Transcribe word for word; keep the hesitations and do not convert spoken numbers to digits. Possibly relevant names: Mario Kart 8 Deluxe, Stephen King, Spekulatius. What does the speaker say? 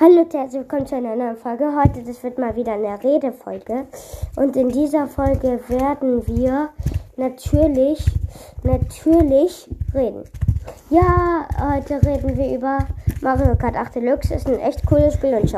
Hallo und herzlich willkommen zu einer neuen Folge. Heute, das wird mal wieder eine Redefolge. Und in dieser Folge werden wir natürlich, natürlich reden. Ja, heute reden wir über Mario Kart acht Deluxe. Ist ein echt cooles Spiel und ciao.